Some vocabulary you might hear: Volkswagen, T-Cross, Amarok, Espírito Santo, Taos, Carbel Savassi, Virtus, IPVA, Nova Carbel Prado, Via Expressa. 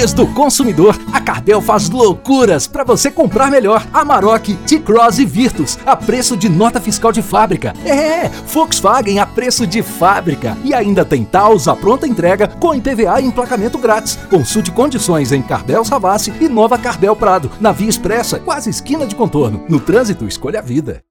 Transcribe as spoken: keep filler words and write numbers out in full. Mês do Consumidor, a Carbel faz loucuras para você comprar melhor. Amarok, T-Cross e Virtus a preço de nota fiscal de fábrica. É, Volkswagen a preço de fábrica. E ainda tem Taos a pronta entrega com I P V A e emplacamento grátis. Consulte condições em Carbel Savassi e Nova Carbel Prado, na Via Expressa, quase esquina de Contorno. No trânsito, escolha a vida.